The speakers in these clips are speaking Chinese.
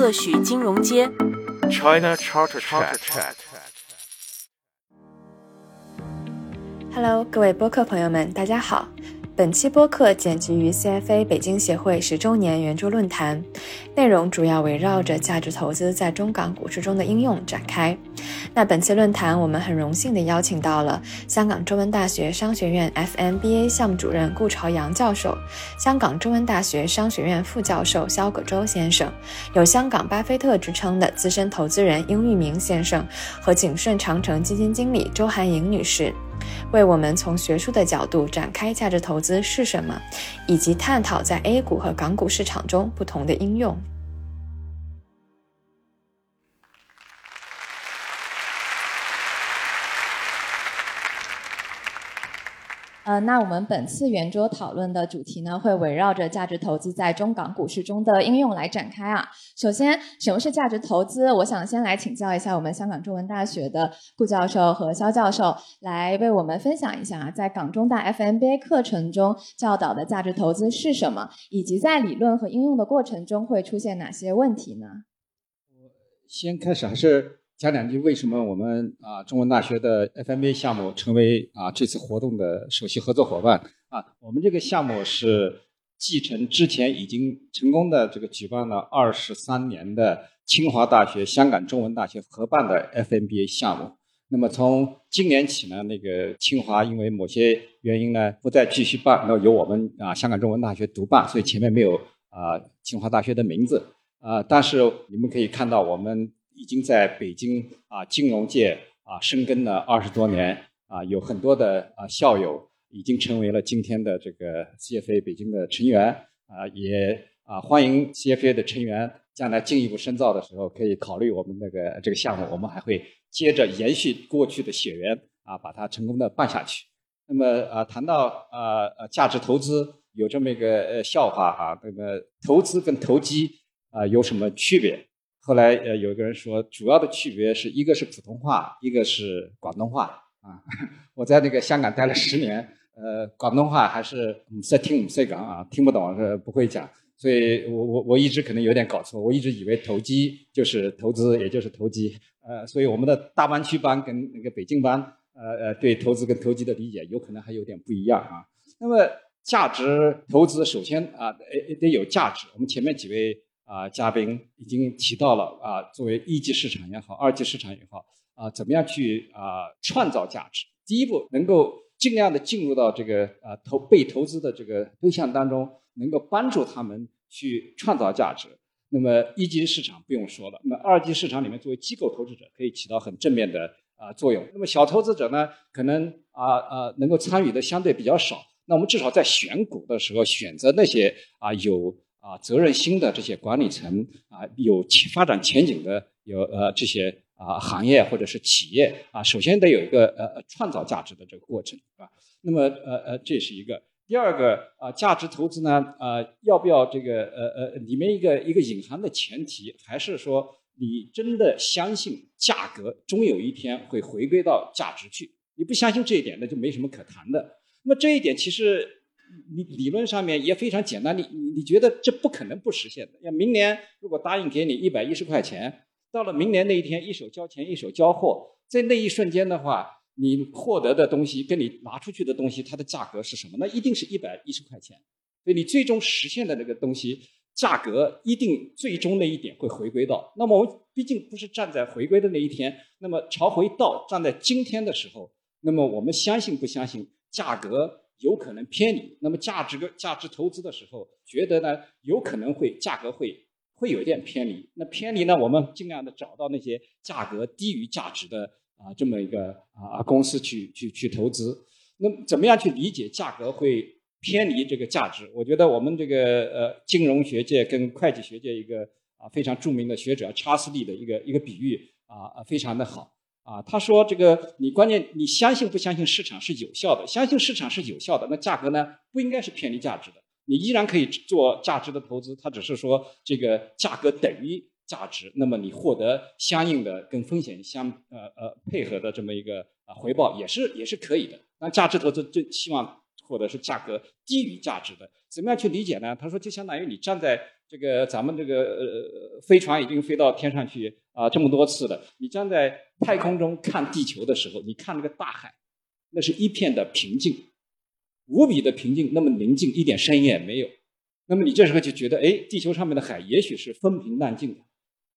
特许金融街 China Charter Chat。 Hello， 各位播客朋友们，大家好。本期播客剪辑于 CFA 北京协会10周年圆桌论坛，内容主要围绕着价值投资在中港股市中的应用展开。那本期论坛我们很荣幸地邀请到了香港中文大学商学院 FMBA 项目主任顾朝阳教授，香港中文大学商学院副教授萧葛洲先生，有香港巴菲特之称的资深投资人殷玉明先生和景顺长城基金经理周涵莹女士，为我们从学术的角度展开价值投资是什么，以及探讨在 A 股和港股市场中不同的应用。那我们本次圆桌讨论的主题呢，会围绕着价值投资在中港股市中的应用来展开啊。首先，什么是价值投资？我想先来请教一下我们香港中文大学的顾教授和萧教授，来为我们分享一下在港中大 FMBA 课程中教导的价值投资是什么，以及在理论和应用的过程中会出现哪些问题呢？先开始还是讲两句为什么我们中文大学的 FMBA 项目成为这次活动的首席合作伙伴我们这个项目是继承之前已经成功的这个举办了23年的清华大学、香港中文大学合办的 FMBA 项目。那么从今年起呢，那个清华因为某些原因呢不再继续办，那由我们香港中文大学独办，所以前面没有清华大学的名字但是你们可以看到我们。已经在北京金融界深耕了20多年有很多的校友已经成为了今天的这个 CFA 北京的成员也欢迎 CFA 的成员将来进一步深造的时候可以考虑我们这个项目，我们还会接着延续过去的血缘把它成功的办下去。那么谈到价值投资有这么一个笑话那么投资跟投机有什么区别？后来有一个人说，主要的区别是一个是普通话，一个是广东话我在那个香港待了10年，广东话还是唔识讲听不懂是不会讲，所以我一直可能有点搞错，我一直以为投机就是投资，也就是投机所以我们的大湾区班跟那个北京班对投资跟投机的理解有可能还有点不一样那么价值投资首先得有价值，我们前面几位嘉宾已经提到了作为一级市场也好，二级市场也好怎么样去创造价值。第一步，能够尽量的进入到这个被投资的这个对象当中，能够帮助他们去创造价值。那么一级市场不用说了，那么二级市场里面作为机构投资者可以起到很正面的作用。那么小投资者呢，可能能够参与的相对比较少，那我们至少在选股的时候选择那些有责任心的这些管理层有发展前景的有这些行业或者是企业首先得有一个创造价值的这个过程那么这是一个。第二个价值投资呢要不要这个里面一个隐含的前提，还是说你真的相信价格终有一天会回归到价值去，你不相信这一点那就没什么可谈的。那么这一点其实你理论上面也非常简单，你觉得这不可能不实现的。要明年如果答应给你110块钱，到了明年那一天一手交钱一手交货，在那一瞬间的话，你获得的东西跟你拿出去的东西它的价格是什么？那一定是110块钱，所以你最终实现的那个东西价格一定最终那一点会回归到。那么我们毕竟不是站在回归的那一天，那么朝回到站在今天的时候，那么我们相信不相信价格有可能偏离。那么价值投资的时候觉得呢有可能会价格会有一点偏离，那偏离呢我们尽量的找到那些价格低于价值的这么一个公司去投资。那么怎么样去理解价格会偏离这个价值？我觉得我们这个金融学界跟会计学界一个非常著名的学者 Charles Lee 的一个比喻非常的好。他说这个你关键你相信不相信市场是有效的，相信市场是有效的，那价格呢不应该是偏离价值的，你依然可以做价值的投资，它只是说这个价格等于价值，那么你获得相应的跟风险配合的这么一个回报也是可以的。那价值投资最希望获得是价格低于价值的。怎么样去理解呢？他说就相当于你站在这个咱们这个飞船已经飞到天上去啊、这么多次了。你站在太空中看地球的时候，你看那个大海，那是一片的平静，无比的平静，那么宁静，一点声音也没有。那么你这时候就觉得，哎，地球上面的海也许是风平浪静的。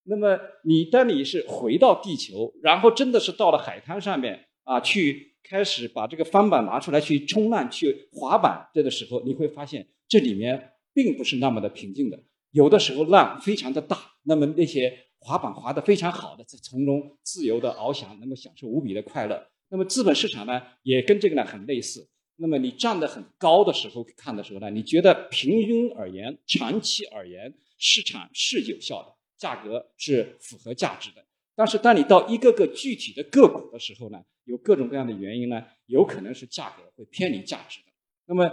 那么你当你是回到地球，然后真的是到了海滩上面啊，去开始把这个帆板拿出来去冲浪、去滑板，这个时候你会发现这里面并不是那么的平静的。有的时候浪非常的大，那么那些滑板滑得非常好的，在从中自由的翱翔，那么享受无比的快乐。那么资本市场呢，也跟这个呢很类似。那么你站得很高的时候看的时候呢，你觉得平均而言、长期而言，市场是有效的。价格是符合价值的，但是当你到一个个具体的个股的时候呢，有各种各样的原因呢，有可能是价格会偏离价值的。那么，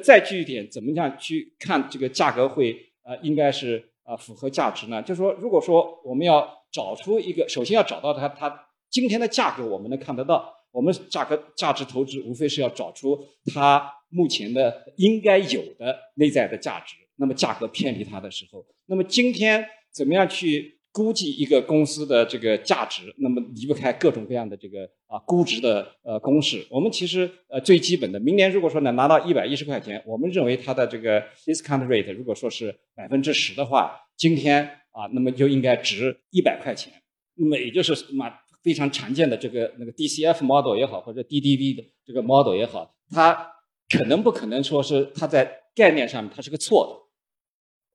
再具体一点，怎么样去看这个价格会应该是符合价值呢？就是说，如果说我们要找出一个，首先要找到它今天的价格，我们能看得到。我们价值投资无非是要找出它目前的应该有的内在的价值。那么价格偏离它的时候，那么今天怎么样去估计一个公司的这个价值？那么离不开各种各样的这个估值的公式。我们其实最基本的，明年如果说呢拿到110块钱，我们认为它的这个 discount rate 如果说是 10% 的话，今天啊那么就应该值100块钱。那么也就是非常常见的这个那个 DCF model 也好，或者 DDV 的这个 model 也好，它不可能说是它在概念上面它是个错的。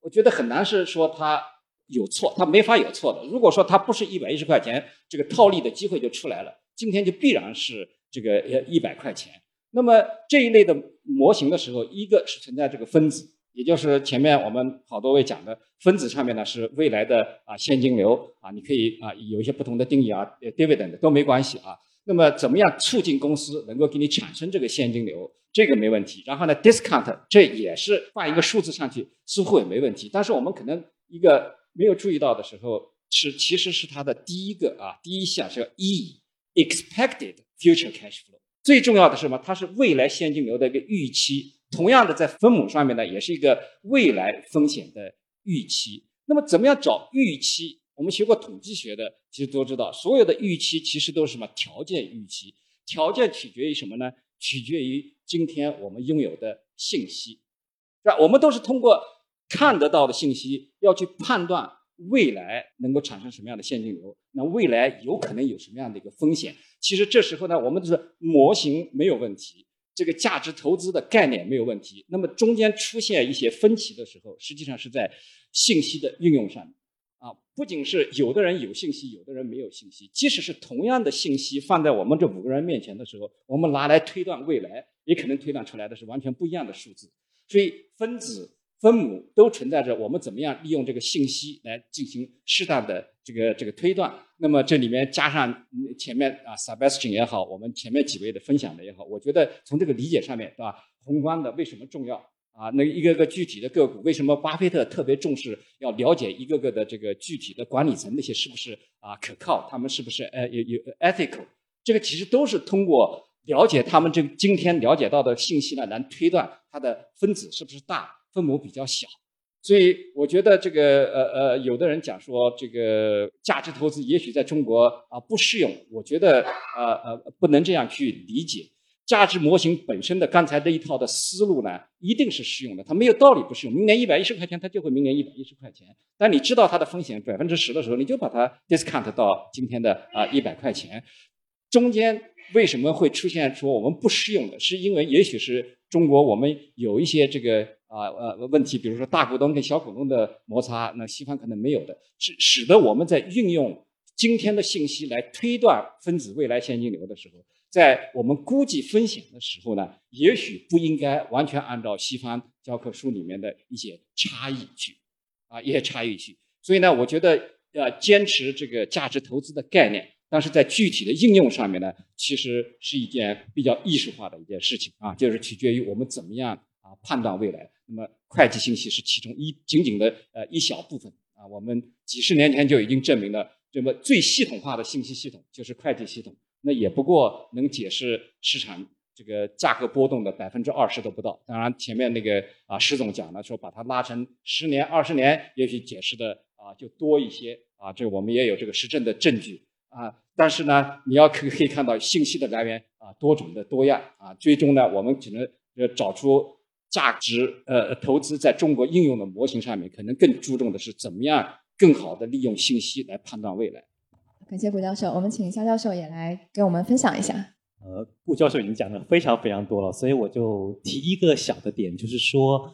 我觉得很难是说它有错，它没法有错的。如果说它不是110块钱，这个套利的机会就出来了，今天就必然是这个100块钱。那么这一类的模型的时候，一个是存在这个分子，也就是前面我们好多位讲的分子上面呢是未来的现金流啊，你可以有一些不同的定义啊 ，dividend 都没关系啊。那么怎么样促进公司能够给你产生这个现金流，这个没问题。然后呢 ，discount 这也是放一个数字上去，似乎也没问题。但是我们可能一个没有注意到的时候，其实是它的第一项是 E expected future cash flow。 最重要的是什么？它是未来现金流的一个预期。同样的，在分母上面呢，也是一个未来风险的预期。那么怎么样找预期？我们学过统计学的其实都知道，所有的预期其实都是什么？条件预期。条件取决于什么呢？取决于今天我们拥有的信息，是吧？我们都是通过看得到的信息要去判断未来能够产生什么样的现金流，那未来有可能有什么样的一个风险。其实这时候呢，我们就是模型没有问题，这个价值投资的概念没有问题，那么中间出现一些分歧的时候，实际上是在信息的运用上面啊，不仅是有的人有信息，有的人没有信息。即使是同样的信息放在我们这五个人面前的时候，我们拿来推断未来，也可能推断出来的是完全不一样的数字。所以分子分母都存在着我们怎么样利用这个信息来进行适当的这个推断。那么这里面加上前面Sebastian 也好，我们前面几位的分享的也好，我觉得从这个理解上面，对吧？宏观的为什么重要啊？那一个个具体的个股，为什么巴菲特特别重视要了解一个个的这个具体的管理层，那些是不是可靠？他们是不是有 ethical？ 这个其实都是通过了解他们这今天了解到的信息呢，来推断它的分子是不是大，分母比较小。所以我觉得这个有的人讲说这个价值投资也许在中国不适用，我觉得不能这样去理解。价值模型本身的刚才这一套的思路呢，一定是适用的，它没有道理不适用。明年110块钱，它就会明年110块钱。当你知道它的风险 10% 的时候，你就把它 discount 到今天的100块钱。中间为什么会出现说我们不适用的，是因为也许是中国我们有一些这个问题，比如说大股东跟小股东的摩擦，那西方可能没有的，使得我们在运用今天的信息来推断分子未来现金流的时候，在我们估计风险的时候呢，也许不应该完全按照西方教科书里面的一些差异去。所以呢，我觉得坚持这个价值投资的概念，但是在具体的应用上面呢，其实是一件比较艺术化的一件事情啊，就是取决于我们怎么样判断未来。那么会计信息是其中仅的一小部分啊，我们几十年前就已经证明了，这么最系统化的信息系统就是会计系统，那也不过能解释市场这个价格波动的 20% 都不到。当然前面那个石总讲了，说把它拉成10年20年，也许解释的就多一些啊。这我们也有这个实证的证据啊。但是呢，你要可以看到信息的来源啊，多种的多样啊。最终呢，我们只能找出价值投资在中国应用的模型上面，可能更注重的是怎么样更好的利用信息来判断未来。感谢顾教授，我们请肖教授也来给我们分享一下。顾教授已经讲的非常非常多了，所以我就提一个小的点，就是说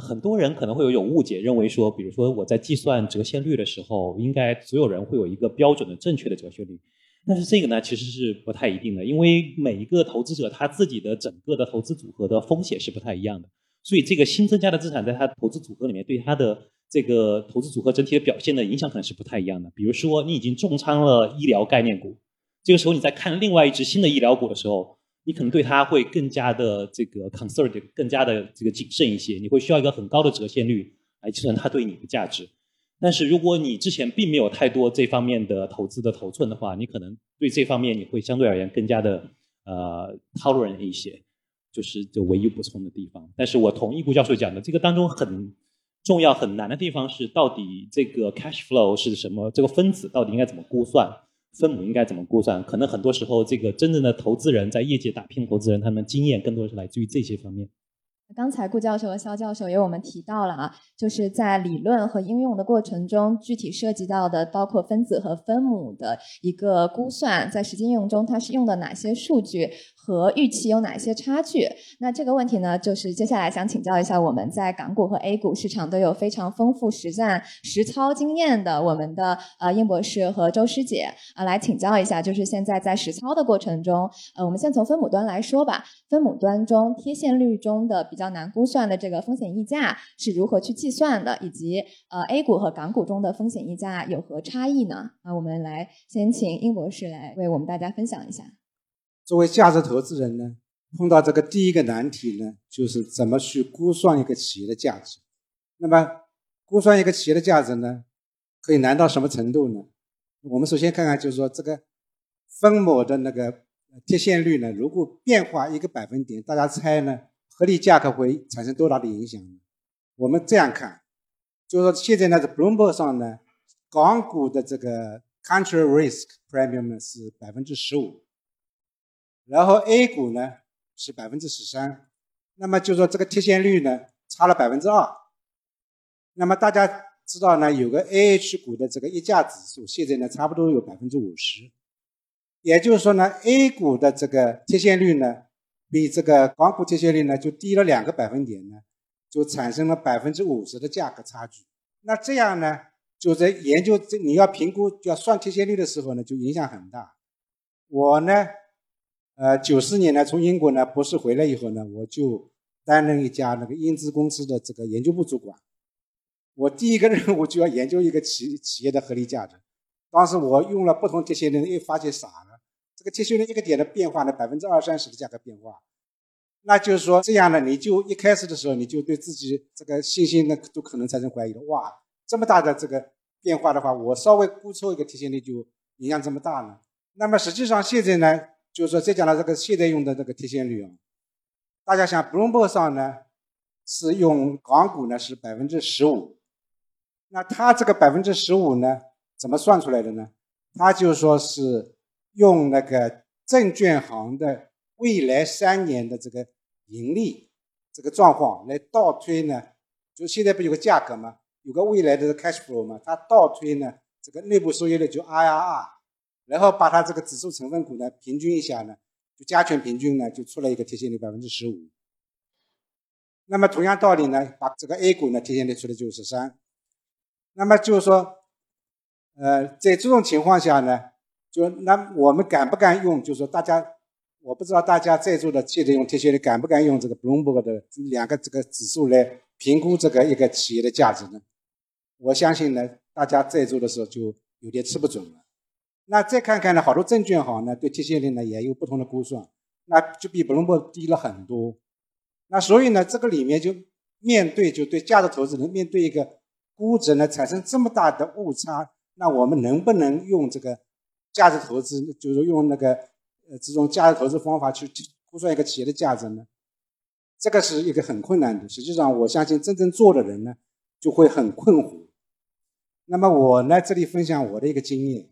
很多人可能会有一种误解，认为说比如说我在计算折现率的时候，应该所有人会有一个标准的正确的折现率，但是这个呢其实是不太一定的，因为每一个投资者他自己的整个的投资组合的风险是不太一样的，所以这个新增加的资产在他投资组合里面对他的这个投资组合整体的表现的影响可能是不太一样的。比如说你已经重仓了医疗概念股，这个时候你在看另外一只新的医疗股的时候，你可能对它会更加的这个 conservative， 更加的这个谨慎一些，你会需要一个很高的折现率来计算它对你的价值。但是如果你之前并没有太多这方面的投资的头寸的话，你可能对这方面你会相对而言更加的tolerant 一些，就是这唯一补充的地方。但是我同意顾教授讲的，这个当中很重要很难的地方是到底这个 cash flow 是什么，这个分子到底应该怎么估算，分母应该怎么估算，可能很多时候这个真正的投资人在业界打拼的投资人，他们经验更多是来自于这些方面。刚才顾教授和肖教授也我们提到了啊，就是在理论和应用的过程中具体涉及到的包括分子和分母的一个估算，在实际应用中它是用的哪些数据和预期有哪些差距。那这个问题呢，就是接下来想请教一下我们在港股和 A 股市场都有非常丰富实战实操经验的我们的应博士和周师姐来请教一下，就是现在在实操的过程中我们先从分母端来说吧。分母端中贴现率中的比较难估算的这个风险溢价是如何去计算的，以及A 股和港股中的风险溢价有何差异呢？我们来先请殷博士来为我们大家分享一下。作为价值投资人呢，碰到这个第一个难题呢，就是怎么去估算一个企业的价值。那么估算一个企业的价值呢，可以难到什么程度呢？我们首先看看，就是说这个分母的那个贴现率呢，如果变化1个百分点，大家猜呢合理价格会产生多大的影响呢？我们这样看，就是说现在呢在 Bloomberg 上呢，港股的这个 Country Risk Premium 是 15%， 然后 A 股呢是 13%， 那么就是说这个贴现率呢差了 2%。 那么大家知道呢，有个 AH 股的这个溢价指数现在呢差不多有 50%， 也就是说呢 A 股的这个贴现率呢比这个港股贴现率呢就低了2个百分点呢，就产生了 50% 的价格差距。那这样呢，就在研究你要评估要算贴现率的时候呢，就影响很大。我呢94年呢从英国呢博士回来以后呢，我就担任一家那个英资公司的这个研究部主管。我第一个任务就要研究一个企业的合理价值。当时我用了不同贴现率，又发现傻了，这个贴现率一个点的变化呢 20-30% 的价格变化，那就是说这样呢，你就一开始的时候你就对自己这个信心呢都可能产生怀疑了，哇，这么大的这个变化的话，我稍微估错一个贴现率就影响这么大呢。那么实际上现在呢，就是说再讲到这个现在用的这个贴现率啊，大家想 Bloomberg 上呢是用港股呢是 15%， 那它这个 15% 呢怎么算出来的呢？它就是说是用那个证券行的未来3年的这个盈利这个状况来倒推呢，就现在不有个价格吗？有个未来的 cash flow 吗？它倒推呢这个内部收益率就 IRR， 然后把它这个指数成分股呢平均一下呢，就加权平均呢就出了一个贴现率 15%。 那么同样道理呢，把这个 A 股呢贴现率出来就是 13%。 那么就是说在这种情况下呢，就那我们敢不敢用，就是说大家，我不知道大家在座的现在用贴现率敢不敢用这个 Bloomberg 的2个这个指数来评估这个一个企业的价值呢？我相信呢大家在座的时候就有点吃不准了。那再看看呢，好多证券行呢对贴现率呢也有不同的估算，那就比 Bloomberg 低了很多。那所以呢这个里面就面对，就对价值投资人面对一个估值呢产生这么大的误差，那我们能不能用这个价值投资，就是用那个这种价值投资方法去估算一个企业的价值呢？这个是一个很困难的，实际上我相信真正做的人呢就会很困惑。那么我呢，这里分享我的一个经验。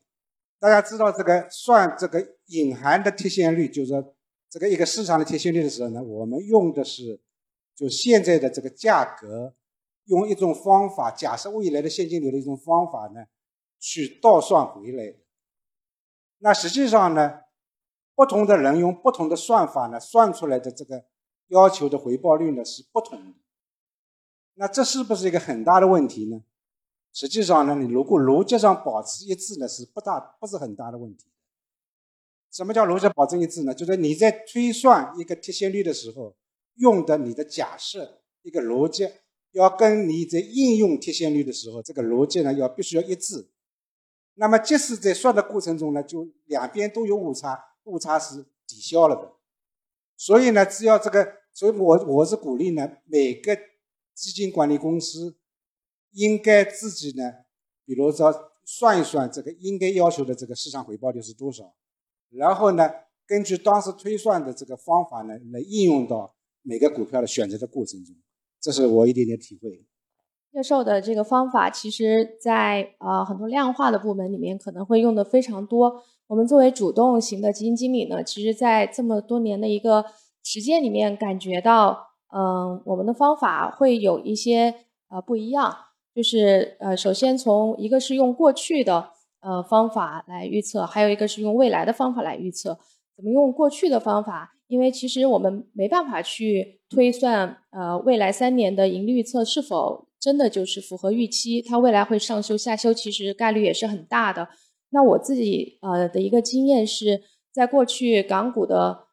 大家知道这个算这个隐含的贴现率，就是说这个一个市场的贴现率的时候呢，我们用的是就现在的这个价格，用一种方法，假设未来的现金流的一种方法呢，去倒算回来的。那实际上呢，不同的人用不同的算法呢，算出来的这个要求的回报率呢是不同的。那这是不是一个很大的问题呢？实际上呢，你如果逻辑上保持一致呢，是不是很大的问题。什么叫逻辑保证一致呢？就是你在推算一个贴现率的时候，用的你的假设一个逻辑，要跟你在应用贴现率的时候，这个逻辑呢要必须要一致。那么即使在算的过程中呢，就两边都有误差，误差是抵消了的。所以呢，只要这个，所以我是鼓励呢，每个基金管理公司应该自己呢，比如说算一算这个应该要求的这个市场回报率是多少，然后呢，根据当时推算的这个方法呢，来应用到每个股票的选择的过程中。这是我一点点体会。教授的这个方法其实在很多量化的部门里面可能会用的非常多。我们作为主动型的基金经理呢，其实在这么多年的一个实践里面感觉到我们的方法会有一些不一样。就是首先从一个是用过去的方法来预测，还有一个是用未来的方法来预测。怎么用过去的方法？因为其实我们没办法去推算未来3年的盈利预测是否真的就是符合预期，它未来会上修下修，其实概率也是很大的。那我自己的一个经验是，在过去港股的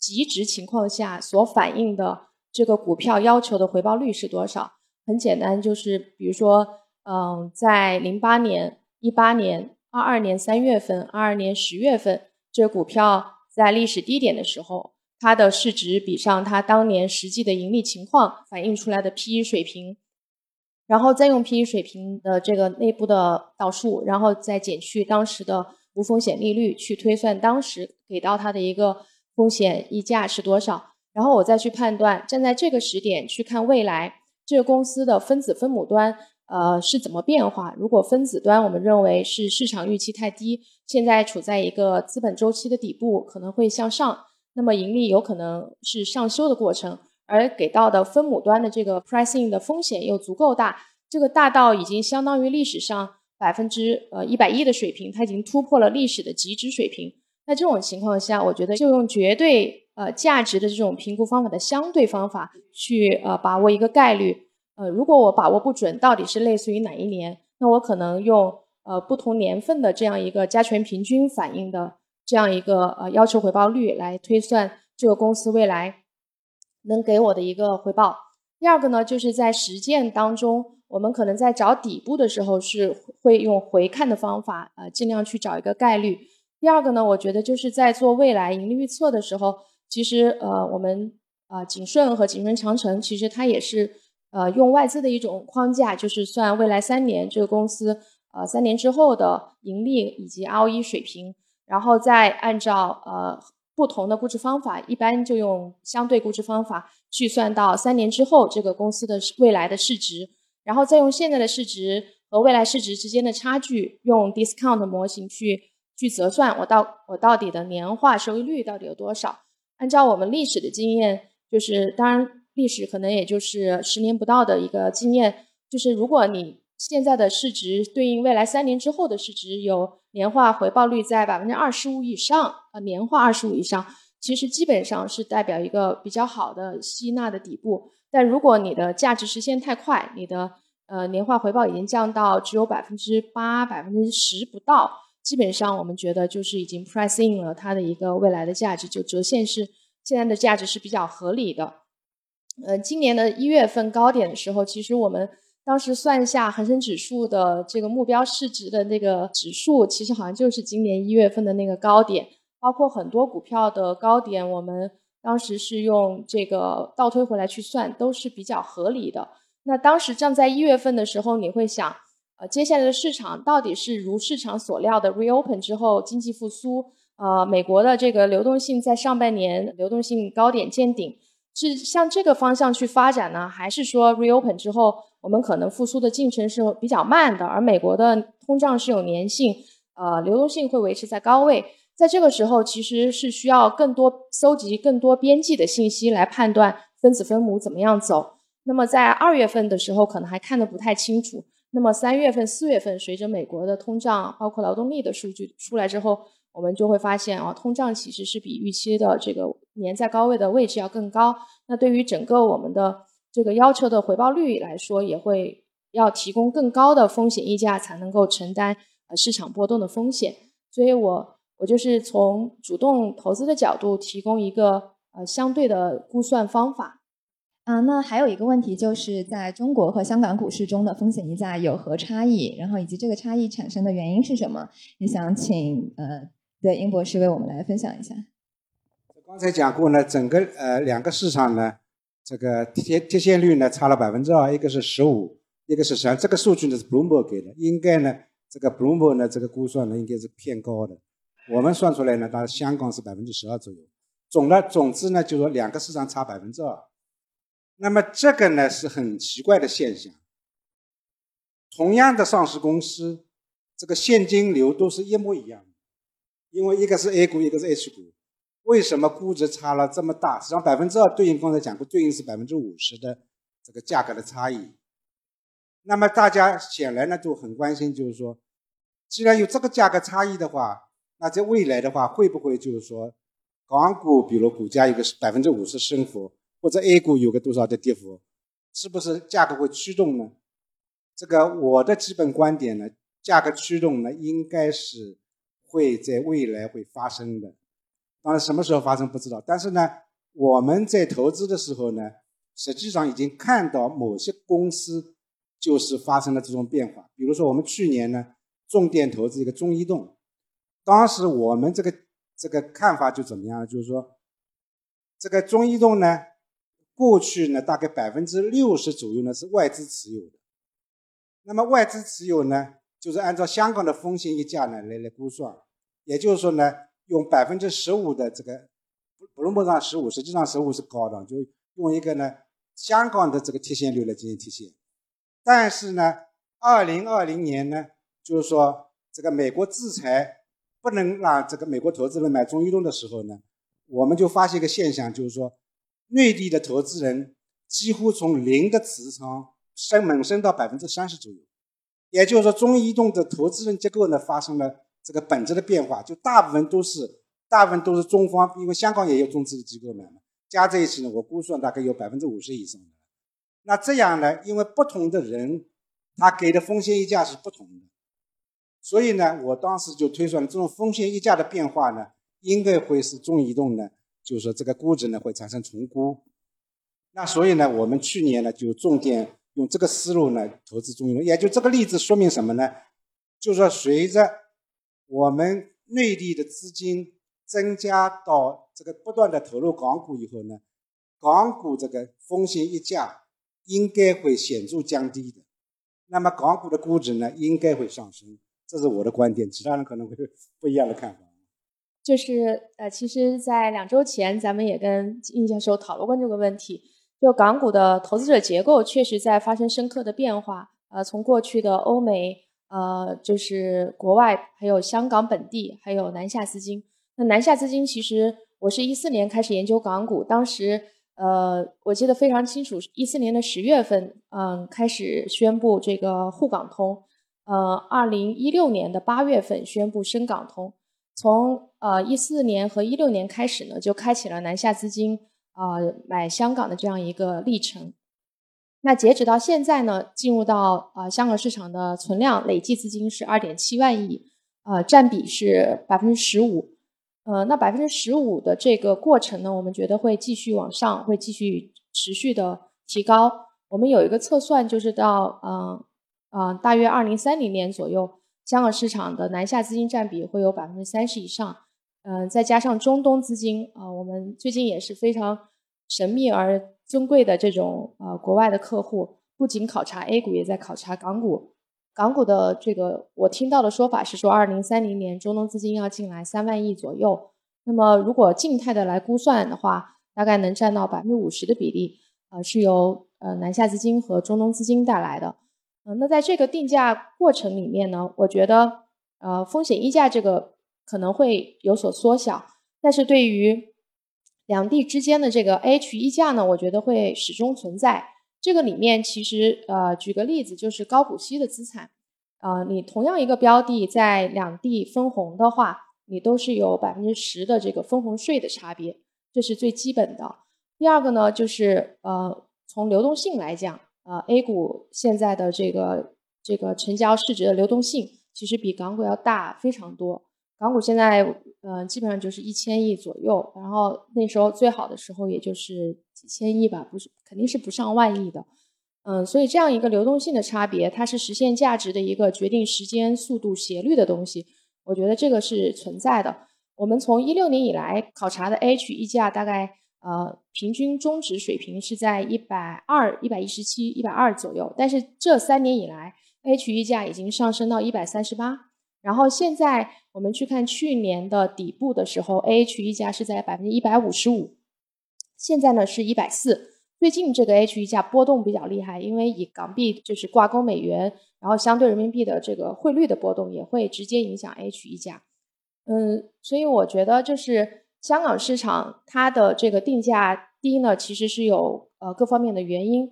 极值情况下所反映的这个股票要求的回报率是多少？很简单，就是比如说，在08年、18年、22年3月份、22年10月份，这股票在历史低点的时候，它的市值比上它当年实际的盈利情况反映出来的 PE 水平，然后再用 PE 水平的这个内部的导数，然后再减去当时的无风险利率，去推算当时给到它的一个风险溢价是多少，然后我再去判断，站在这个时点去看未来这个公司的分子分母端是怎么变化。如果分子端我们认为是市场预期太低，现在处在一个资本周期的底部，可能会向上，那么盈利有可能是上修的过程，而给到的分母端的这个 pricing 的风险又足够大，这个大到已经相当于历史上 110% 的水平，它已经突破了历史的极值水平。那这种情况下，我觉得就用绝对价值的这种评估方法的相对方法去把握一个概率。如果我把握不准到底是类似于哪一年，那我可能用不同年份的这样一个加权平均反映的这样一个要求回报率来推算这个公司未来能给我的一个回报。第二个呢，就是在实践当中，我们可能在找底部的时候是会用回看的方法，尽量去找一个概率。第二个呢，我觉得就是在做未来盈利预测的时候，其实我们景顺和景顺长城其实它也是用外资的一种框架，就是算未来3年这个公司3年之后的盈利以及 ROE 水平，然后再按照不同的估值方法，一般就用相对估值方法去算到3年之后这个公司的未来的市值，然后再用现在的市值和未来市值之间的差距，用 discount 的模型去折算我到底的年化收益率到底有多少。按照我们历史的经验，就是当然历史可能也就是10年不到的一个经验，就是如果你现在的市值对应未来3年之后的市值有年化回报率在 25% 以上，年化 25% 以上，其实基本上是代表一个比较好的吸纳的底部。但如果你的价值实现太快，你的年化回报已经降到只有 8%、10% 不到，基本上我们觉得就是已经 price in 了它的一个未来的价值，就折现是现在的价值是比较合理的。今年的1月份高点的时候，其实我们当时算下恒生指数的这个目标市值的那个指数，其实好像就是今年1月份的那个高点，包括很多股票的高点，我们当时是用这个倒推回来去算，都是比较合理的。那当时站在1月份的时候，你会想，接下来的市场到底是如市场所料的 reopen 之后经济复苏，美国的这个流动性在上半年流动性高点见顶，是向这个方向去发展呢，还是说 reopen 之后我们可能复苏的进程是比较慢的，而美国的通胀是有粘性，流动性会维持在高位。在这个时候其实是需要更多搜集更多边际的信息来判断分子分母怎么样走。那么在2月份的时候可能还看得不太清楚，那么3月份4月份随着美国的通胀包括劳动力的数据出来之后，我们就会发现通胀其实是比预期的这个粘在高位的位置要更高，那对于整个我们的这个要求的回报率来说也会要提供更高的风险溢价才能够承担市场波动的风险。所以我就是从主动投资的角度提供一个相对的估算方法。那还有一个问题就是在中国和香港股市中的风险溢价有何差异，然后以及这个差异产生的原因是什么，也想请对殷博士为我们来分享一下。刚才讲过呢，整个两个市场呢，这个贴现率呢差了 2%， 一个是15%，一个是13%，这个数据呢是 Bloomberg 给的，应该呢这个 Bloomberg 呢这个估算呢应该是偏高的。我们算出来呢，它香港是 12% 左右。总之呢，就是说两个市场差 2%。那么这个呢是很奇怪的现象。同样的上市公司，这个现金流都是一模一样的，因为一个是 A 股，一个是 H 股，为什么估值差了这么大？实际上 2% 对应刚才讲过，对应是 50% 的这个价格的差异。那么大家显然呢都很关心，就是说，既然有这个价格差异的话，那在未来的话会不会就是说港股比如股价有个 50% 升幅，或者 A 股有个多少的跌幅，是不是价格会驱动呢？这个我的基本观点呢，价格驱动呢应该是会在未来会发生的，当然什么时候发生不知道，但是呢我们在投资的时候呢实际上已经看到某些公司就是发生了这种变化。比如说我们去年呢重点投资一个中移动，当时我们这个看法就怎么样，就是说这个中移动呢过去呢大概 60% 左右呢是外资持有的，那么外资持有呢就是按照香港的风险溢价呢来估算，也就是说呢用 15% 的这个 Bloomberg 上 15%， 实际上 15% 是高的，就用一个呢香港的这个贴现率来进行贴现。但是呢2020年呢就是说这个美国制裁不能让这个美国投资人买中移动的时候呢，我们就发现一个现象，就是说内地的投资人几乎从0的持仓猛升到 30% 左右，也就是说中移动的投资人结构呢发生了这个本质的变化，就大部分都是中方，因为香港也有中资的机构买，加在一起呢我估算大概有 50% 以上。那这样呢因为不同的人他给的风险溢价是不同的，所以呢我当时就推算了这种风险溢价的变化呢应该会是中移动呢就是说这个估值呢会产生重估。那所以呢我们去年呢就重点用这个思路呢投资中移动，也就这个例子说明什么呢，就是说随着我们内地的资金增加到这个不断的投入港股以后呢，港股这个风险溢价应该会显著降低的，那么港股的估值呢应该会上升，这是我的观点，其他人可能会不一样的看法。就是其实在2周前咱们也跟殷教授讨论过这个问题，就港股的投资者结构确实在发生深刻的变化，从过去的欧美就是国外还有香港本地还有南下资金。那南下资金其实我是14年开始研究港股，当时我记得非常清楚，14年的10月份开始宣布这个沪港通，2016年的8月份宣布深港通，从14年和16年开始呢就开启了南下资金买香港的这样一个历程。那截止到现在呢进入到香港市场的存量累计资金是 2.7 万亿，占比是 15%。那 15% 的这个过程呢我们觉得会继续往上，会继续持续的提高。我们有一个测算，就是到大约2030年左右香港市场的南下资金占比会有 30% 以上，再加上中东资金我们最近也是非常神秘而尊贵的这种国外的客户，不仅考察 A 股也在考察港股。港股的这个我听到的说法是说2030年中东资金要进来3万亿左右，那么如果静态的来估算的话大概能占到 50% 的比例，是由南下资金和中东资金带来的。那在这个定价过程里面呢，我觉得风险溢价这个可能会有所缩小，但是对于两地之间的这个 AH 溢价呢，我觉得会始终存在。这个里面其实举个例子，就是高股息的资产，你同样一个标的在两地分红的话，你都是有 10% 的这个分红税的差别，这是最基本的。第二个呢，就是从流动性来讲，A 股现在的这个成交市值的流动性其实比港股要大非常多。港股现在基本上就是1000亿左右，然后那时候最好的时候也就是几千亿吧，不是肯定是不上万亿的。所以这样一个流动性的差别，它是实现价值的一个决定时间、速度、斜率的东西，我觉得这个是存在的。我们从16年以来考察的 AH 溢价大概平均中值水平是在120、117、120左右，但是这3年以来 AH 溢价已经上升到138，然后现在我们去看去年的底部的时候 AH 溢价是在 155%， 现在呢是140%。最近这个 AH 溢价波动比较厉害，因为以港币就是挂钩美元，然后相对人民币的这个汇率的波动也会直接影响 AH 溢价。所以我觉得就是香港市场它的这个定价低呢，其实是有各方面的原因。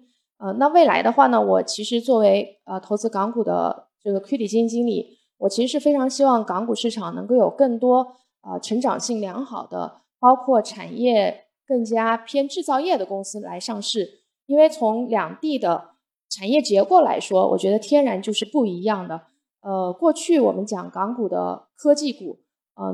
那未来的话呢，我其实作为投资港股的这个 QD 基金经理，我其实是非常希望港股市场能够有更多成长性良好的，包括产业更加偏制造业的公司来上市，因为从两地的产业结构来说，我觉得天然就是不一样的。过去我们讲港股的科技股，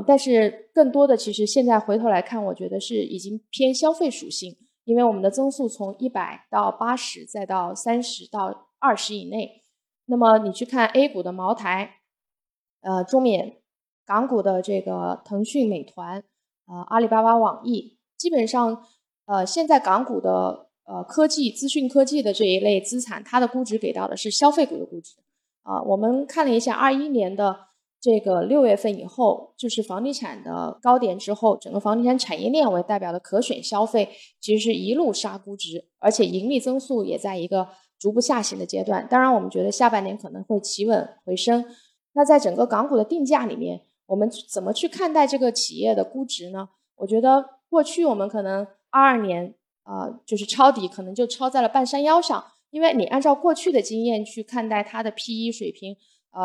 但是更多的其实现在回头来看，我觉得是已经偏消费属性，因为我们的增速从100到80再到30到20以内。那么你去看 A 股的茅台、中免，港股的这个腾讯、美团、阿里巴巴、网易，基本上现在港股的科技、资讯科技的这一类资产，它的估值给到的是消费股的估值。我们看了一下21年的这个6月份以后，就是房地产的高点之后，整个房地产产业链为代表的可选消费其实是一路杀估值，而且盈利增速也在一个逐步下行的阶段。当然我们觉得下半年可能会企稳回升。那在整个港股的定价里面，我们怎么去看待这个企业的估值呢？我觉得过去我们可能22年就是抄底可能就抄在了半山腰上，因为你按照过去的经验去看待它的 PE 水平，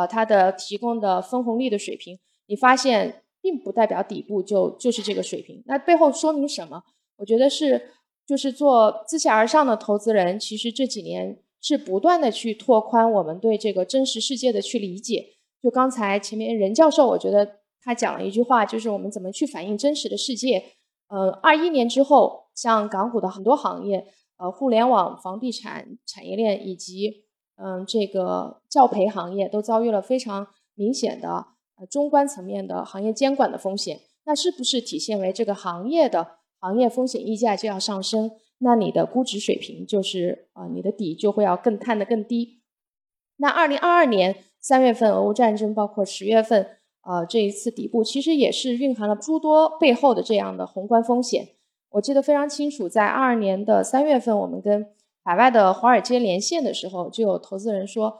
它的提供的分红率的水平，你发现并不代表底部就是这个水平。那背后说明什么？我觉得是就是做自下而上的投资人，其实这几年是不断的去拓宽我们对这个真实世界的去理解。就刚才前面任教授，我觉得他讲了一句话，就是我们怎么去反映真实的世界。21年之后，像港股的很多行业，互联网、房地产产业链以及这个教培行业都遭遇了非常明显的中观层面的行业监管的风险。那是不是体现为这个行业的行业风险溢价就要上升？那你的估值水平就是你的底就会要更探得更低。那2022年3月份俄乌战争，包括10月份这一次底部，其实也是蕴含了诸多背后的这样的宏观风险。我记得非常清楚，在22年的3月份，我们跟海外的华尔街连线的时候，就有投资人说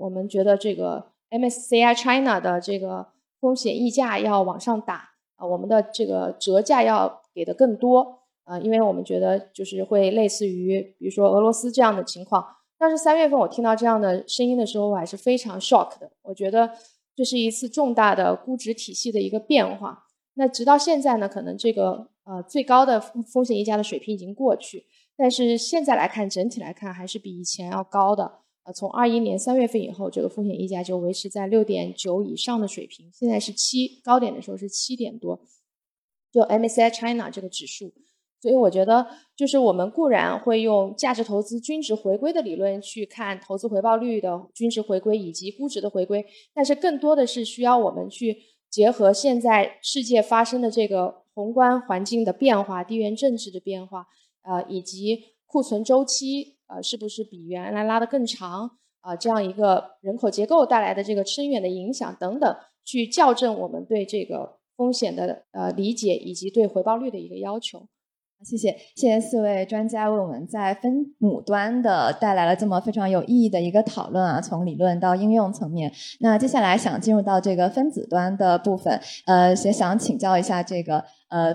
我们觉得这个 MSCI China 的这个风险溢价要往上打，我们的这个折价要给的更多，因为我们觉得就是会类似于比如说俄罗斯这样的情况。但是3月份我听到这样的声音的时候，我还是非常 shock 的，我觉得这是一次重大的估值体系的一个变化。那直到现在呢，可能这个最高的风险溢价的水平已经过去，但是现在来看，整体来看还是比以前要高的。从21年3月份以后，这个风险溢价就维持在 6.9 以上的水平，现在是7，高点的时候是7点多，就 MSCI China 这个指数。所以我觉得就是我们固然会用价值投资均值回归的理论去看投资回报率的均值回归以及估值的回归，但是更多的是需要我们去结合现在世界发生的这个宏观环境的变化、地缘政治的变化，以及库存周期是不是比原来拉得更长，这样一个人口结构带来的这个深远的影响等等，去校正我们对这个风险的理解以及对回报率的一个要求。谢谢四位专家为我们在分母端的带来了这么非常有意义的一个讨论啊，从理论到应用层面。那接下来想进入到这个分子端的部分，也想请教一下这个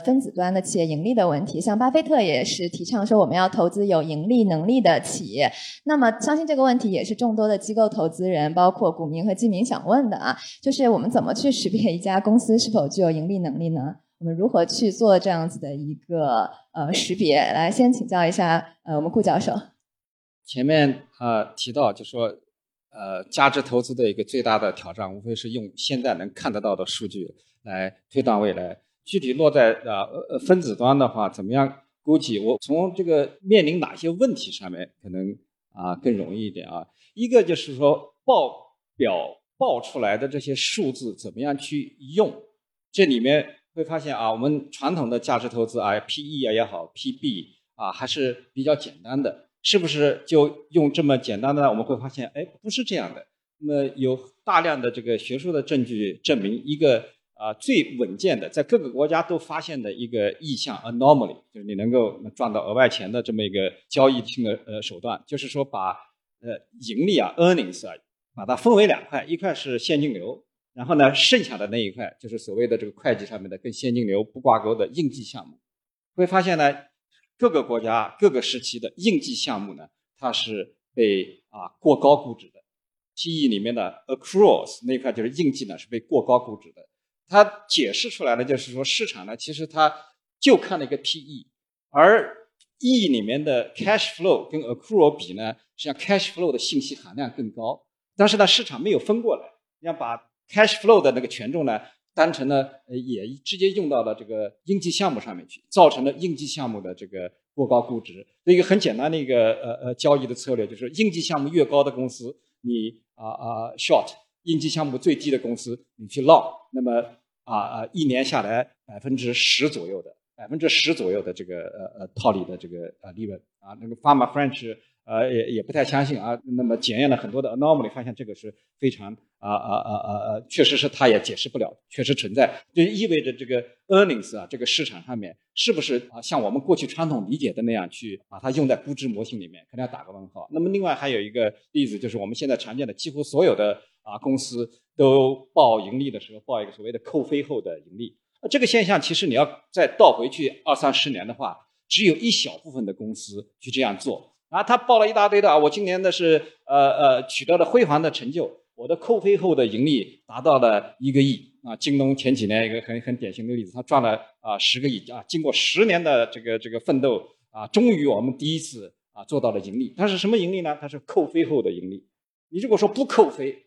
分子端的企业盈利的问题。像巴菲特也是提倡说我们要投资有盈利能力的企业，那么相信这个问题也是众多的机构投资人包括股民和基民想问的啊，就是我们怎么去识别一家公司是否具有盈利能力呢？我们如何去做这样子的一个识别？来，先请教一下我们顾教授。前面提到就说价值投资的一个最大的挑战，无非是用现在能看得到的数据来推断未来。具体落在分子端的话，怎么样估计我从这个面临哪些问题上面可能更容易一点啊？一个就是说报表报出来的这些数字怎么样去用，这里面会发现我们传统的价值投资PE 也好 PB 还是比较简单的，是不是就用这么简单的？我们会发现不是这样的。那么有大量的这个学术的证据证明，一个最稳健的在各个国家都发现的一个意向 anomaly， 就是你能够赚到额外钱的这么一个交易性的手段，就是说把盈利earnings 把它分为两块，一块是现金流，然后呢，剩下的那一块就是所谓的这个会计上面的跟现金流不挂钩的应计项目。会发现呢，各个国家各个时期的应计项目呢，它是被过高估值的。PE 里面的 accruals 那块就是应计呢，是被过高估值的。它解释出来的就是说，市场呢其实它就看了一个 PE， 而 E 里面的 cash flow 跟 accrual 比呢，实际上 cash flow 的信息含量更高，但是呢市场没有分过来，要把cash flow 的那个权重呢，单纯呢也直接用到了这个应计项目上面去，造成了应计项目的这个过高估值。一个很简单的一个交易的策略就是，应计项目越高的公司你short， 应计项目最低的公司你去 long， 那么一年下来10% 左右的这个套利的这个利润那个 Fama French也不太相信那么检验了很多的 anomaly， 发现这个是非常确实是它也解释不了，确实存在，就意味着这个 earnings 这个市场上面是不是像我们过去传统理解的那样去把它用在估值模型里面，可能要打个问号。那么另外还有一个例子，就是我们现在常见的几乎所有的公司都报盈利的时候报一个所谓的扣非后的盈利，这个现象其实你要再倒回去20-30年的话，只有一小部分的公司去这样做。他报了一大堆的我今年的是取得了辉煌的成就，我的扣非后的盈利达到了1个亿京东前几年一个很典型的例子，他赚了10个亿经过10年的这个奋斗终于我们第一次做到了盈利。它是什么盈利呢？它是扣非后的盈利。你如果说不扣非，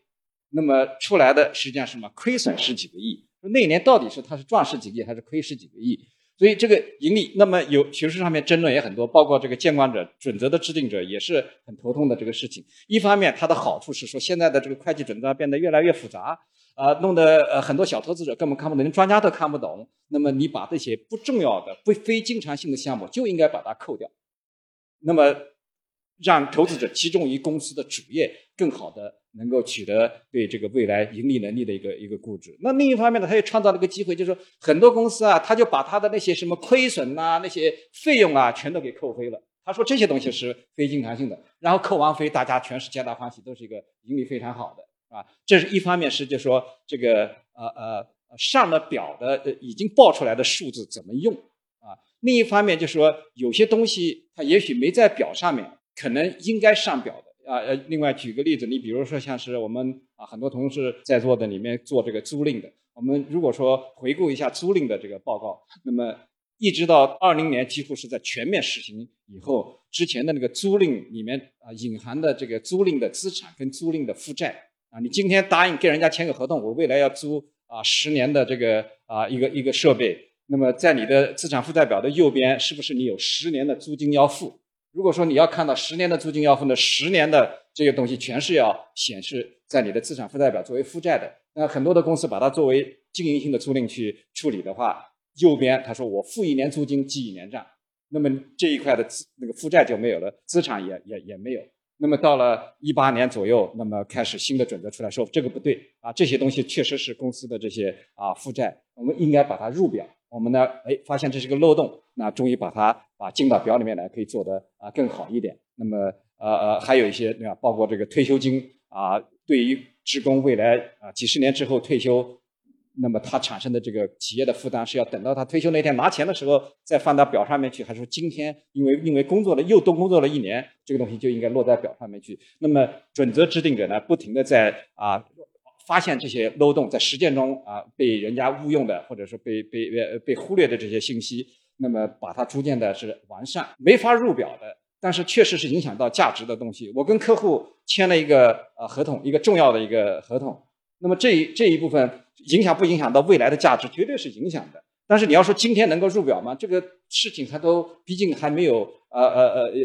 那么出来的实际上是什么？亏损10几个亿。那年到底是他是赚10几个亿还是亏10几个亿？所以这个盈利，那么有学术上面争论也很多，包括这个监管者、准则的制定者也是很头痛的这个事情。一方面，它的好处是说现在的这个会计准则变得越来越复杂，弄得很多小投资者根本看不懂，连专家都看不懂。那么你把这些不重要的、不非经常性的项目就应该把它扣掉，那么让投资者集中于公司的主业，更好的能够取得对这个未来盈利能力的一个估值。那另一方面呢，它也创造了一个机会，就是说很多公司它就把它的那些什么亏损那些费用全都给扣非了。他说这些东西是非经常性的，然后扣完非，大家全是皆大欢喜，都是一个盈利非常好的这是一方面，是就是说这个上了表的已经报出来的数字怎么用另一方面就是说有些东西它也许没在表上面，可能应该上表的。另外举个例子，你比如说像是我们很多同事在座的里面做这个租赁的，我们如果说回顾一下租赁的这个报告，那么一直到2020年几乎是在全面实行以后，之前的那个租赁里面隐含的这个租赁的资产跟租赁的负债你今天答应跟人家签个合同，我未来要租10年的这个一个设备，那么在你的资产负债表的右边是不是你有10年的租金要付？如果说你要看到10年的租金要付的，10年的这些东西全是要显示在你的资产负债表作为负债的。那很多的公司把它作为经营性的租赁去处理的话，右边他说我付1年租金记1年账，那么这一块的那个负债就没有了，资产也没有。那么到了18年左右，那么开始新的准则出来说这个不对这些东西确实是公司的这些负债，我们应该把它入表。我们呢，哎，发现这是个漏洞，那终于把它进到表里面来，可以做得更好一点。那么还有一些对吧，包括这个退休金啊，对于职工未来几十年之后退休，那么他产生的这个企业的负担是要等到他退休那天拿钱的时候再放到表上面去，还是说今天因为工作了又多工作了一年，这个东西就应该落在表上面去？那么准则制定者呢，不停的在发现这些漏洞，在实践中被人家误用的，或者说被忽略的这些信息，那么把它逐渐的是完善，没法入表的。但是确实是影响到价值的东西。我跟客户签了一个合同，一个重要的一个合同。那么这一部分影响不影响到未来的价值，绝对是影响的。但是你要说今天能够入表吗？这个事情它都毕竟还没有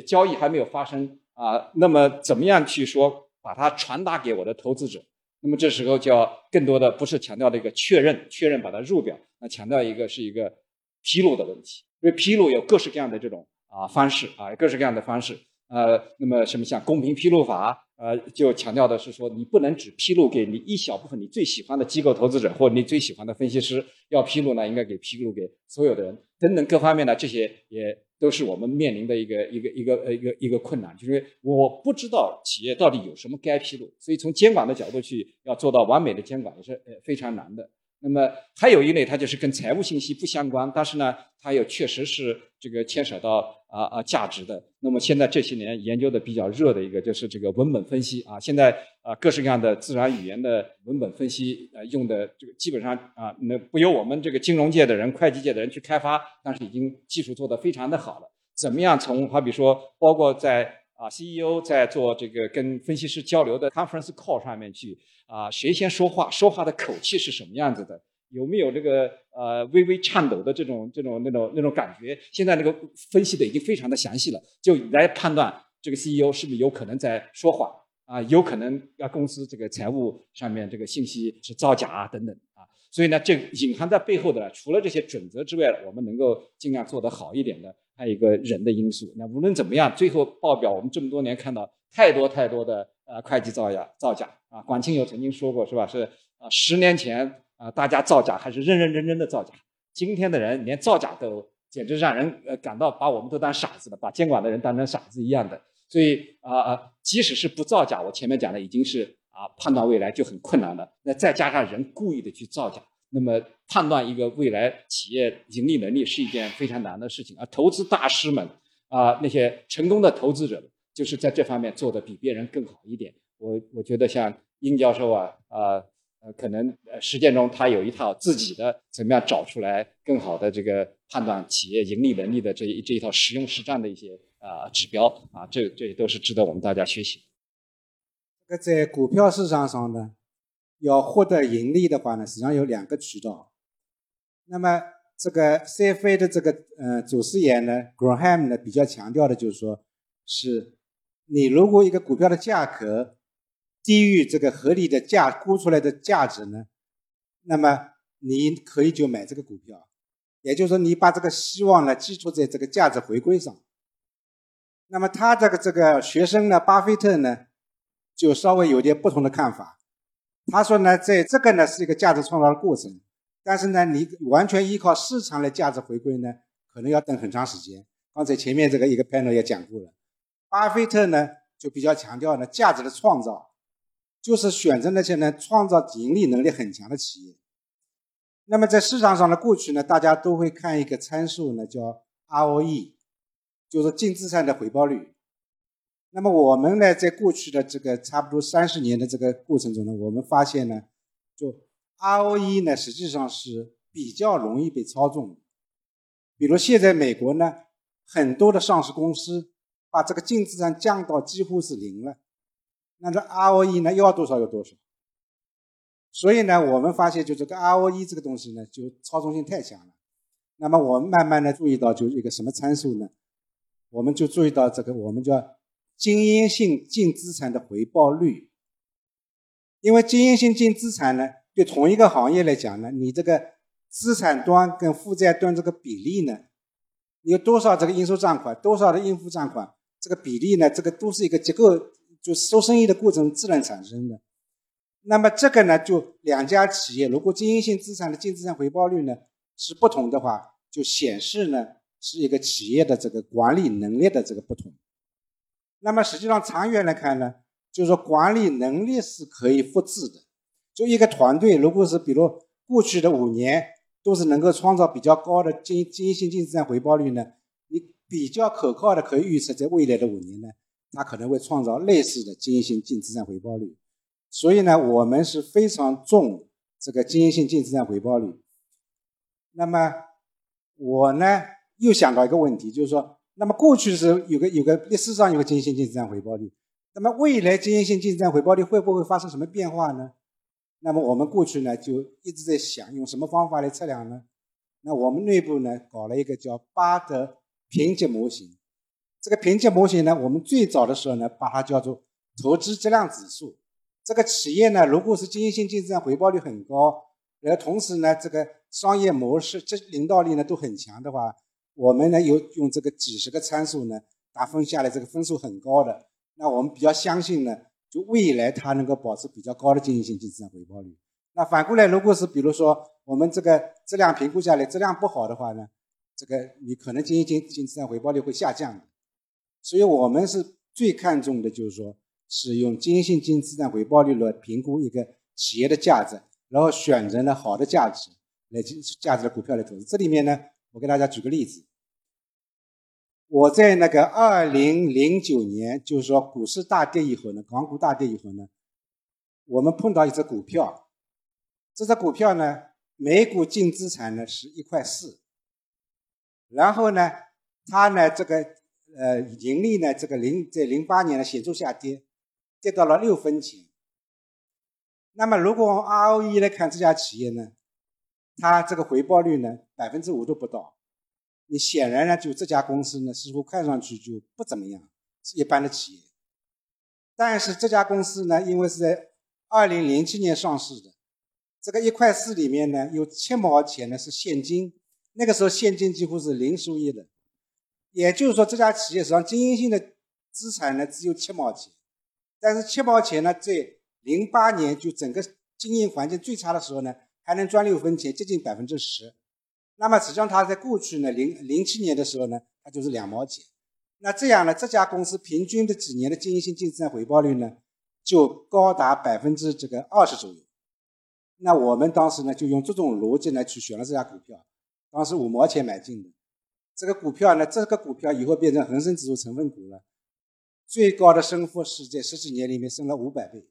交易还没有发生那么怎么样去说把它传达给我的投资者？那么这时候就要更多的不是强调的一个确认把它入表，那强调一个是一个披露的问题。因为披露有各式各样的这种方式各式各样的方式。那么什么像公平披露法就强调的是说，你不能只披露给你一小部分你最喜欢的机构投资者或你最喜欢的分析师，要披露呢应该披露给所有的人等等各方面呢，这些也都是我们面临的一个困难，就是我不知道企业到底有什么该披露，所以从监管的角度去要做到完美的监管也是非常难的。那么还有一类，它就是跟财务信息不相关，但是呢，它又确实是这个牵扯到价值的。那么现在这些年研究的比较热的一个就是这个文本分析现在各式各样的自然语言的文本分析用的这个基本上那不由我们这个金融界的人、会计界的人去开发，但是已经技术做得非常的好了。怎么样从好比说，包括在CEO 在做这个跟分析师交流的 conference call 上面去谁先说话，说话的口气是什么样子的，有没有这个微微颤抖的那种感觉？现在那个分析的已经非常的详细了，就来判断这个 CEO 是不是有可能在说谎有可能公司这个财务上面这个信息是造假等等所以呢，这隐含在背后的，除了这些准则之外，我们能够尽量做得好一点的，还有一个人的因素。那无论怎么样，最后报表我们这么多年看到太多的会计造假管庆友曾经说过是吧？是10年前大家造假还是认真的造假，今天的人连造假都简直让人感到把我们都当傻子了，把监管的人当成傻子一样的。所以即使是不造假，我前面讲的已经是判断未来就很困难了，那再加上人故意的去造假，那么判断一个未来企业盈利能力是一件非常难的事情。而投资大师们那些成功的投资者就是在这方面做得比别人更好一点。我觉得像殷教授可能实践中他有一套自己的怎么样找出来更好的这个判断企业盈利能力的这一套实用实战的一些指标这都是值得我们大家学习。在股票市场上呢，要获得盈利的话呢，实际上有两个渠道。那么这个 CFA 的这个祖师爷呢 Graham 呢比较强调的就是说，是你如果一个股票的价格低于这个合理的估出来的价值呢，那么你可以就买这个股票，也就是说你把这个希望呢寄托在这个价值回归上。那么他这个学生呢巴菲特呢就稍微有点不同的看法。他说呢，在这个呢是一个价值创造的过程，但是呢，你完全依靠市场的价值回归呢，可能要等很长时间。刚才前面这个一个 panel 也讲过了，巴菲特呢就比较强调呢价值的创造，就是选择那些呢创造盈利能力很强的企业。那么在市场上的过去呢，大家都会看一个参数呢叫 ROE， 就是净资产的回报率。那么我们呢，在过去的这个差不多30年的这个过程中呢，我们发现呢，就 ROE 呢实际上是比较容易被操纵的。比如现在美国呢，很多的上市公司把这个净资产降到几乎是0了，那这 ROE 呢要多少有多少。所以呢，我们发现就这个 ROE 这个东西呢，就操纵性太强了。那么我们慢慢的注意到，就是一个什么参数呢？我们就注意到这个我们叫经营性净资产的回报率。因为经营性净资产呢，对同一个行业来讲呢，你这个资产端跟负债端这个比例呢，你有多少这个应收账款，多少的应付账款，这个比例呢，这个都是一个结构，就收生意的过程自然产生的。那么这个呢，就两家企业如果经营性资产的净资产回报率呢是不同的话，就显示呢是一个企业的这个管理能力的这个不同。那么实际上长远来看呢，就是说管理能力是可以复制的。就一个团队如果是比如过去的5年都是能够创造比较高的经营性净资产回报率呢，你比较可靠的可以预测在未来的5年呢，它可能会创造类似的经营性净资产回报率。所以呢，我们是非常重这个经营性净资产回报率。那么我呢又想到一个问题，就是说那么过去是有个历史上有个经营性净资产回报率，那么未来经营性净资产回报率会不会发生什么变化呢？那么我们过去呢就一直在想用什么方法来测量呢？那我们内部呢搞了一个叫巴德评级模型。这个评级模型呢，我们最早的时候呢把它叫做投资质量指数。这个企业呢如果是经营性净资产回报率很高，然后同时呢这个商业模式这领导力呢都很强的话，我们呢有用这个几十个参数呢打分下来，这个分数很高的，那我们比较相信呢就未来它能够保持比较高的经营性净资产回报率。那反过来如果是比如说我们这个质量评估下来质量不好的话呢，这个你可能经营性资产回报率会下降的。所以我们是最看重的就是说使用经营性净资产回报率来评估一个企业的价值，然后选择了好的价值的股票来投资。这里面呢我给大家举个例子，我在那个2009年就是说股市大跌以后呢，港股大跌以后呢，我们碰到一只股票，这只股票呢每股净资产呢是1.4，然后呢它呢这个盈利呢这个在08年呢显著下跌，跌到了6分钱。那么如果我们 ROE 来看这家企业呢，它这个回报率呢 5% 都不到，你显然呢就这家公司呢似乎看上去就不怎么样，是一般的企业。但是这家公司呢因为是在2007年上市的，这个1.4里面呢有7毛钱呢是现金，那个时候现金几乎是零收益的，也就是说这家企业实际上经营性的资产呢只有7毛钱。但是7毛钱呢在08年就整个经营环境最差的时候呢还能赚6分钱，接近 10%。 那么实际上它在过去呢07年的时候呢它就是2毛钱。那这样呢这家公司平均的几年的经营性净资产回报率呢就高达 20% 左右。那我们当时呢就用这种逻辑呢去选了这家股票，当时5毛钱买进的。这个股票以后变成恒生指数成分股了，最高的升幅是在10几年里面升了500倍。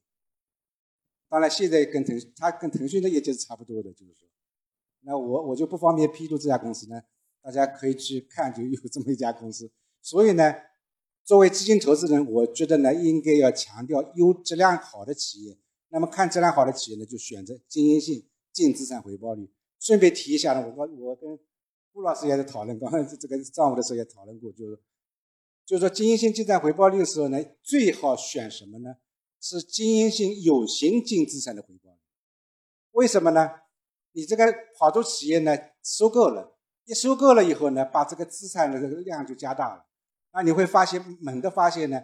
当然现在跟腾讯的业绩是差不多的，就是说那我就不方便披露这家公司呢，大家可以去看，就有这么一家公司。所以呢作为基金投资人，我觉得呢应该要强调质量好的企业。那么看质量好的企业呢就选择经营性净资产回报率。顺便提一下呢，我跟顾老师也在讨论，刚才这个上午的时候也讨论过，就是说经营性净资产回报率的时候呢最好选什么呢？是经营性有形净资产的回报率。为什么呢？你这个好多企业呢收购了，一收购了以后呢把这个资产的这个量就加大了，那你会猛地发现呢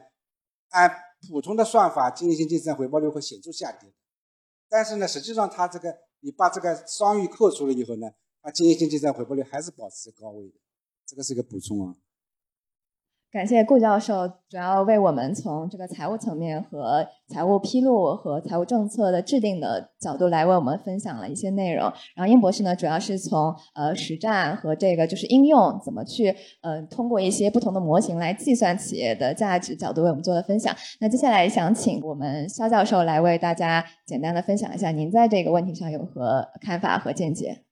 按普通的算法经营性净资产回报率会显著下跌，但是呢实际上它这个你把这个商誉扣除了以后呢，它经营性净资产回报率还是保持高位的。这个是一个补充啊。感谢顾教授主要为我们从这个财务层面和财务披露和财务政策的制定的角度来为我们分享了一些内容。然后殷博士呢主要是从实战和这个就是应用怎么去通过一些不同的模型来计算企业的价值角度为我们做了分享。那接下来想请我们肖教授来为大家简单的分享一下您在这个问题上有何看法和见解。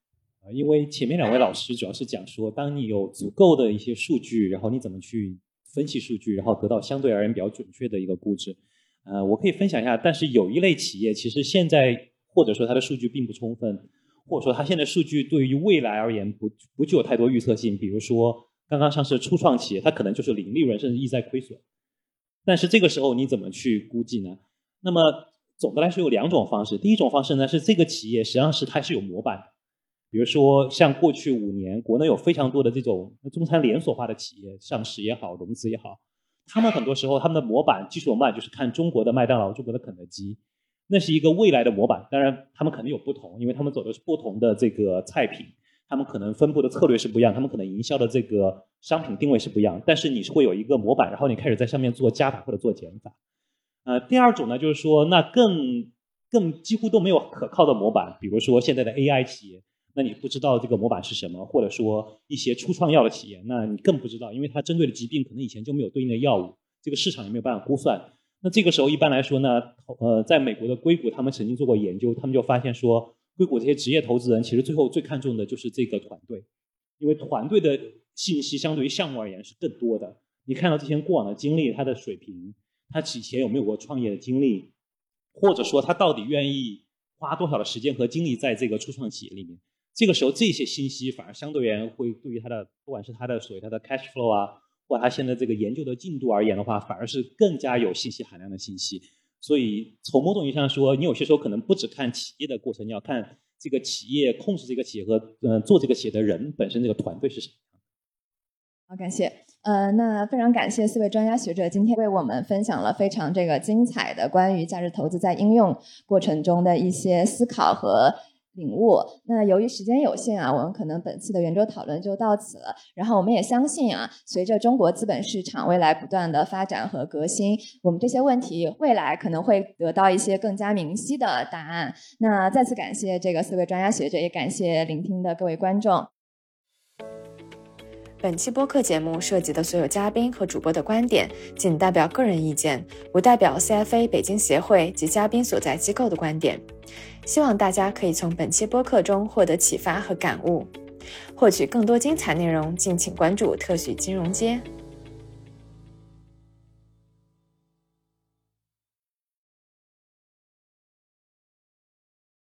因为前面两位老师主要是讲说当你有足够的一些数据，然后你怎么去分析数据，然后得到相对而言比较准确的一个估值。我可以分享一下，但是有一类企业其实现在或者说它的数据并不充分，或者说它现在数据对于未来而言不具有太多预测性。比如说刚刚上市初创企业，它可能就是零利润甚至意在亏损，但是这个时候你怎么去估计呢？那么总的来说有两种方式。第一种方式呢是这个企业实际上是它是有模板的，比如说像过去5年国内有非常多的这种中餐连锁化的企业上市也好融资也好，他们很多时候他们的模板技术模板就是看中国的麦当劳中国的肯德基，那是一个未来的模板。当然他们肯定有不同，因为他们走的是不同的这个菜品，他们可能分布的策略是不一样，他们可能营销的这个商品定位是不一样，但是你是会有一个模板，然后你开始在上面做加法或者做减法。第二种呢，就是说那更几乎都没有可靠的模板，比如说现在的 AI 企业，那你不知道这个模板是什么，或者说一些初创药的企业，那你更不知道，因为它针对的疾病可能以前就没有对应的药物，这个市场也没有办法估算。那这个时候一般来说呢，在美国的硅谷他们曾经做过研究，他们就发现说硅谷这些职业投资人其实最后最看重的就是这个团队，因为团队的信息相对于项目而言是更多的，你看到这些过往的经历，他的水平，他以前有没有过创业的经历，或者说他到底愿意花多少的时间和精力在这个初创企业里面，这个时候这些信息反而相对而言会对于他的不管是他的所谓他的 cash flow 啊，或者他现在这个研究的进度而言的话，反而是更加有信息含量的信息。所以从某种意义上说，你有些时候可能不只看企业的过程，你要看这个企业控制这个企业和做这个企业的人本身这个团队是什么。好，感谢。那非常感谢四位专家学者今天为我们分享了非常这个精彩的关于价值投资在应用过程中的一些思考和领悟。那由于时间有限啊，我们可能本次的圆桌讨论就到此了。然后我们也相信啊，随着中国资本市场未来不断的发展和革新，我们这些问题未来可能会得到一些更加明晰的答案。那再次感谢这个四位专家学者，也感谢聆听的各位观众。本期播客节目涉及的所有嘉宾和主播的观点仅代表个人意见，不代表 CFA 北京协会及嘉宾所在机构的观点。希望大家可以从本期播客中获得启发和感悟。获取更多精彩内容，敬请关注特许金融街。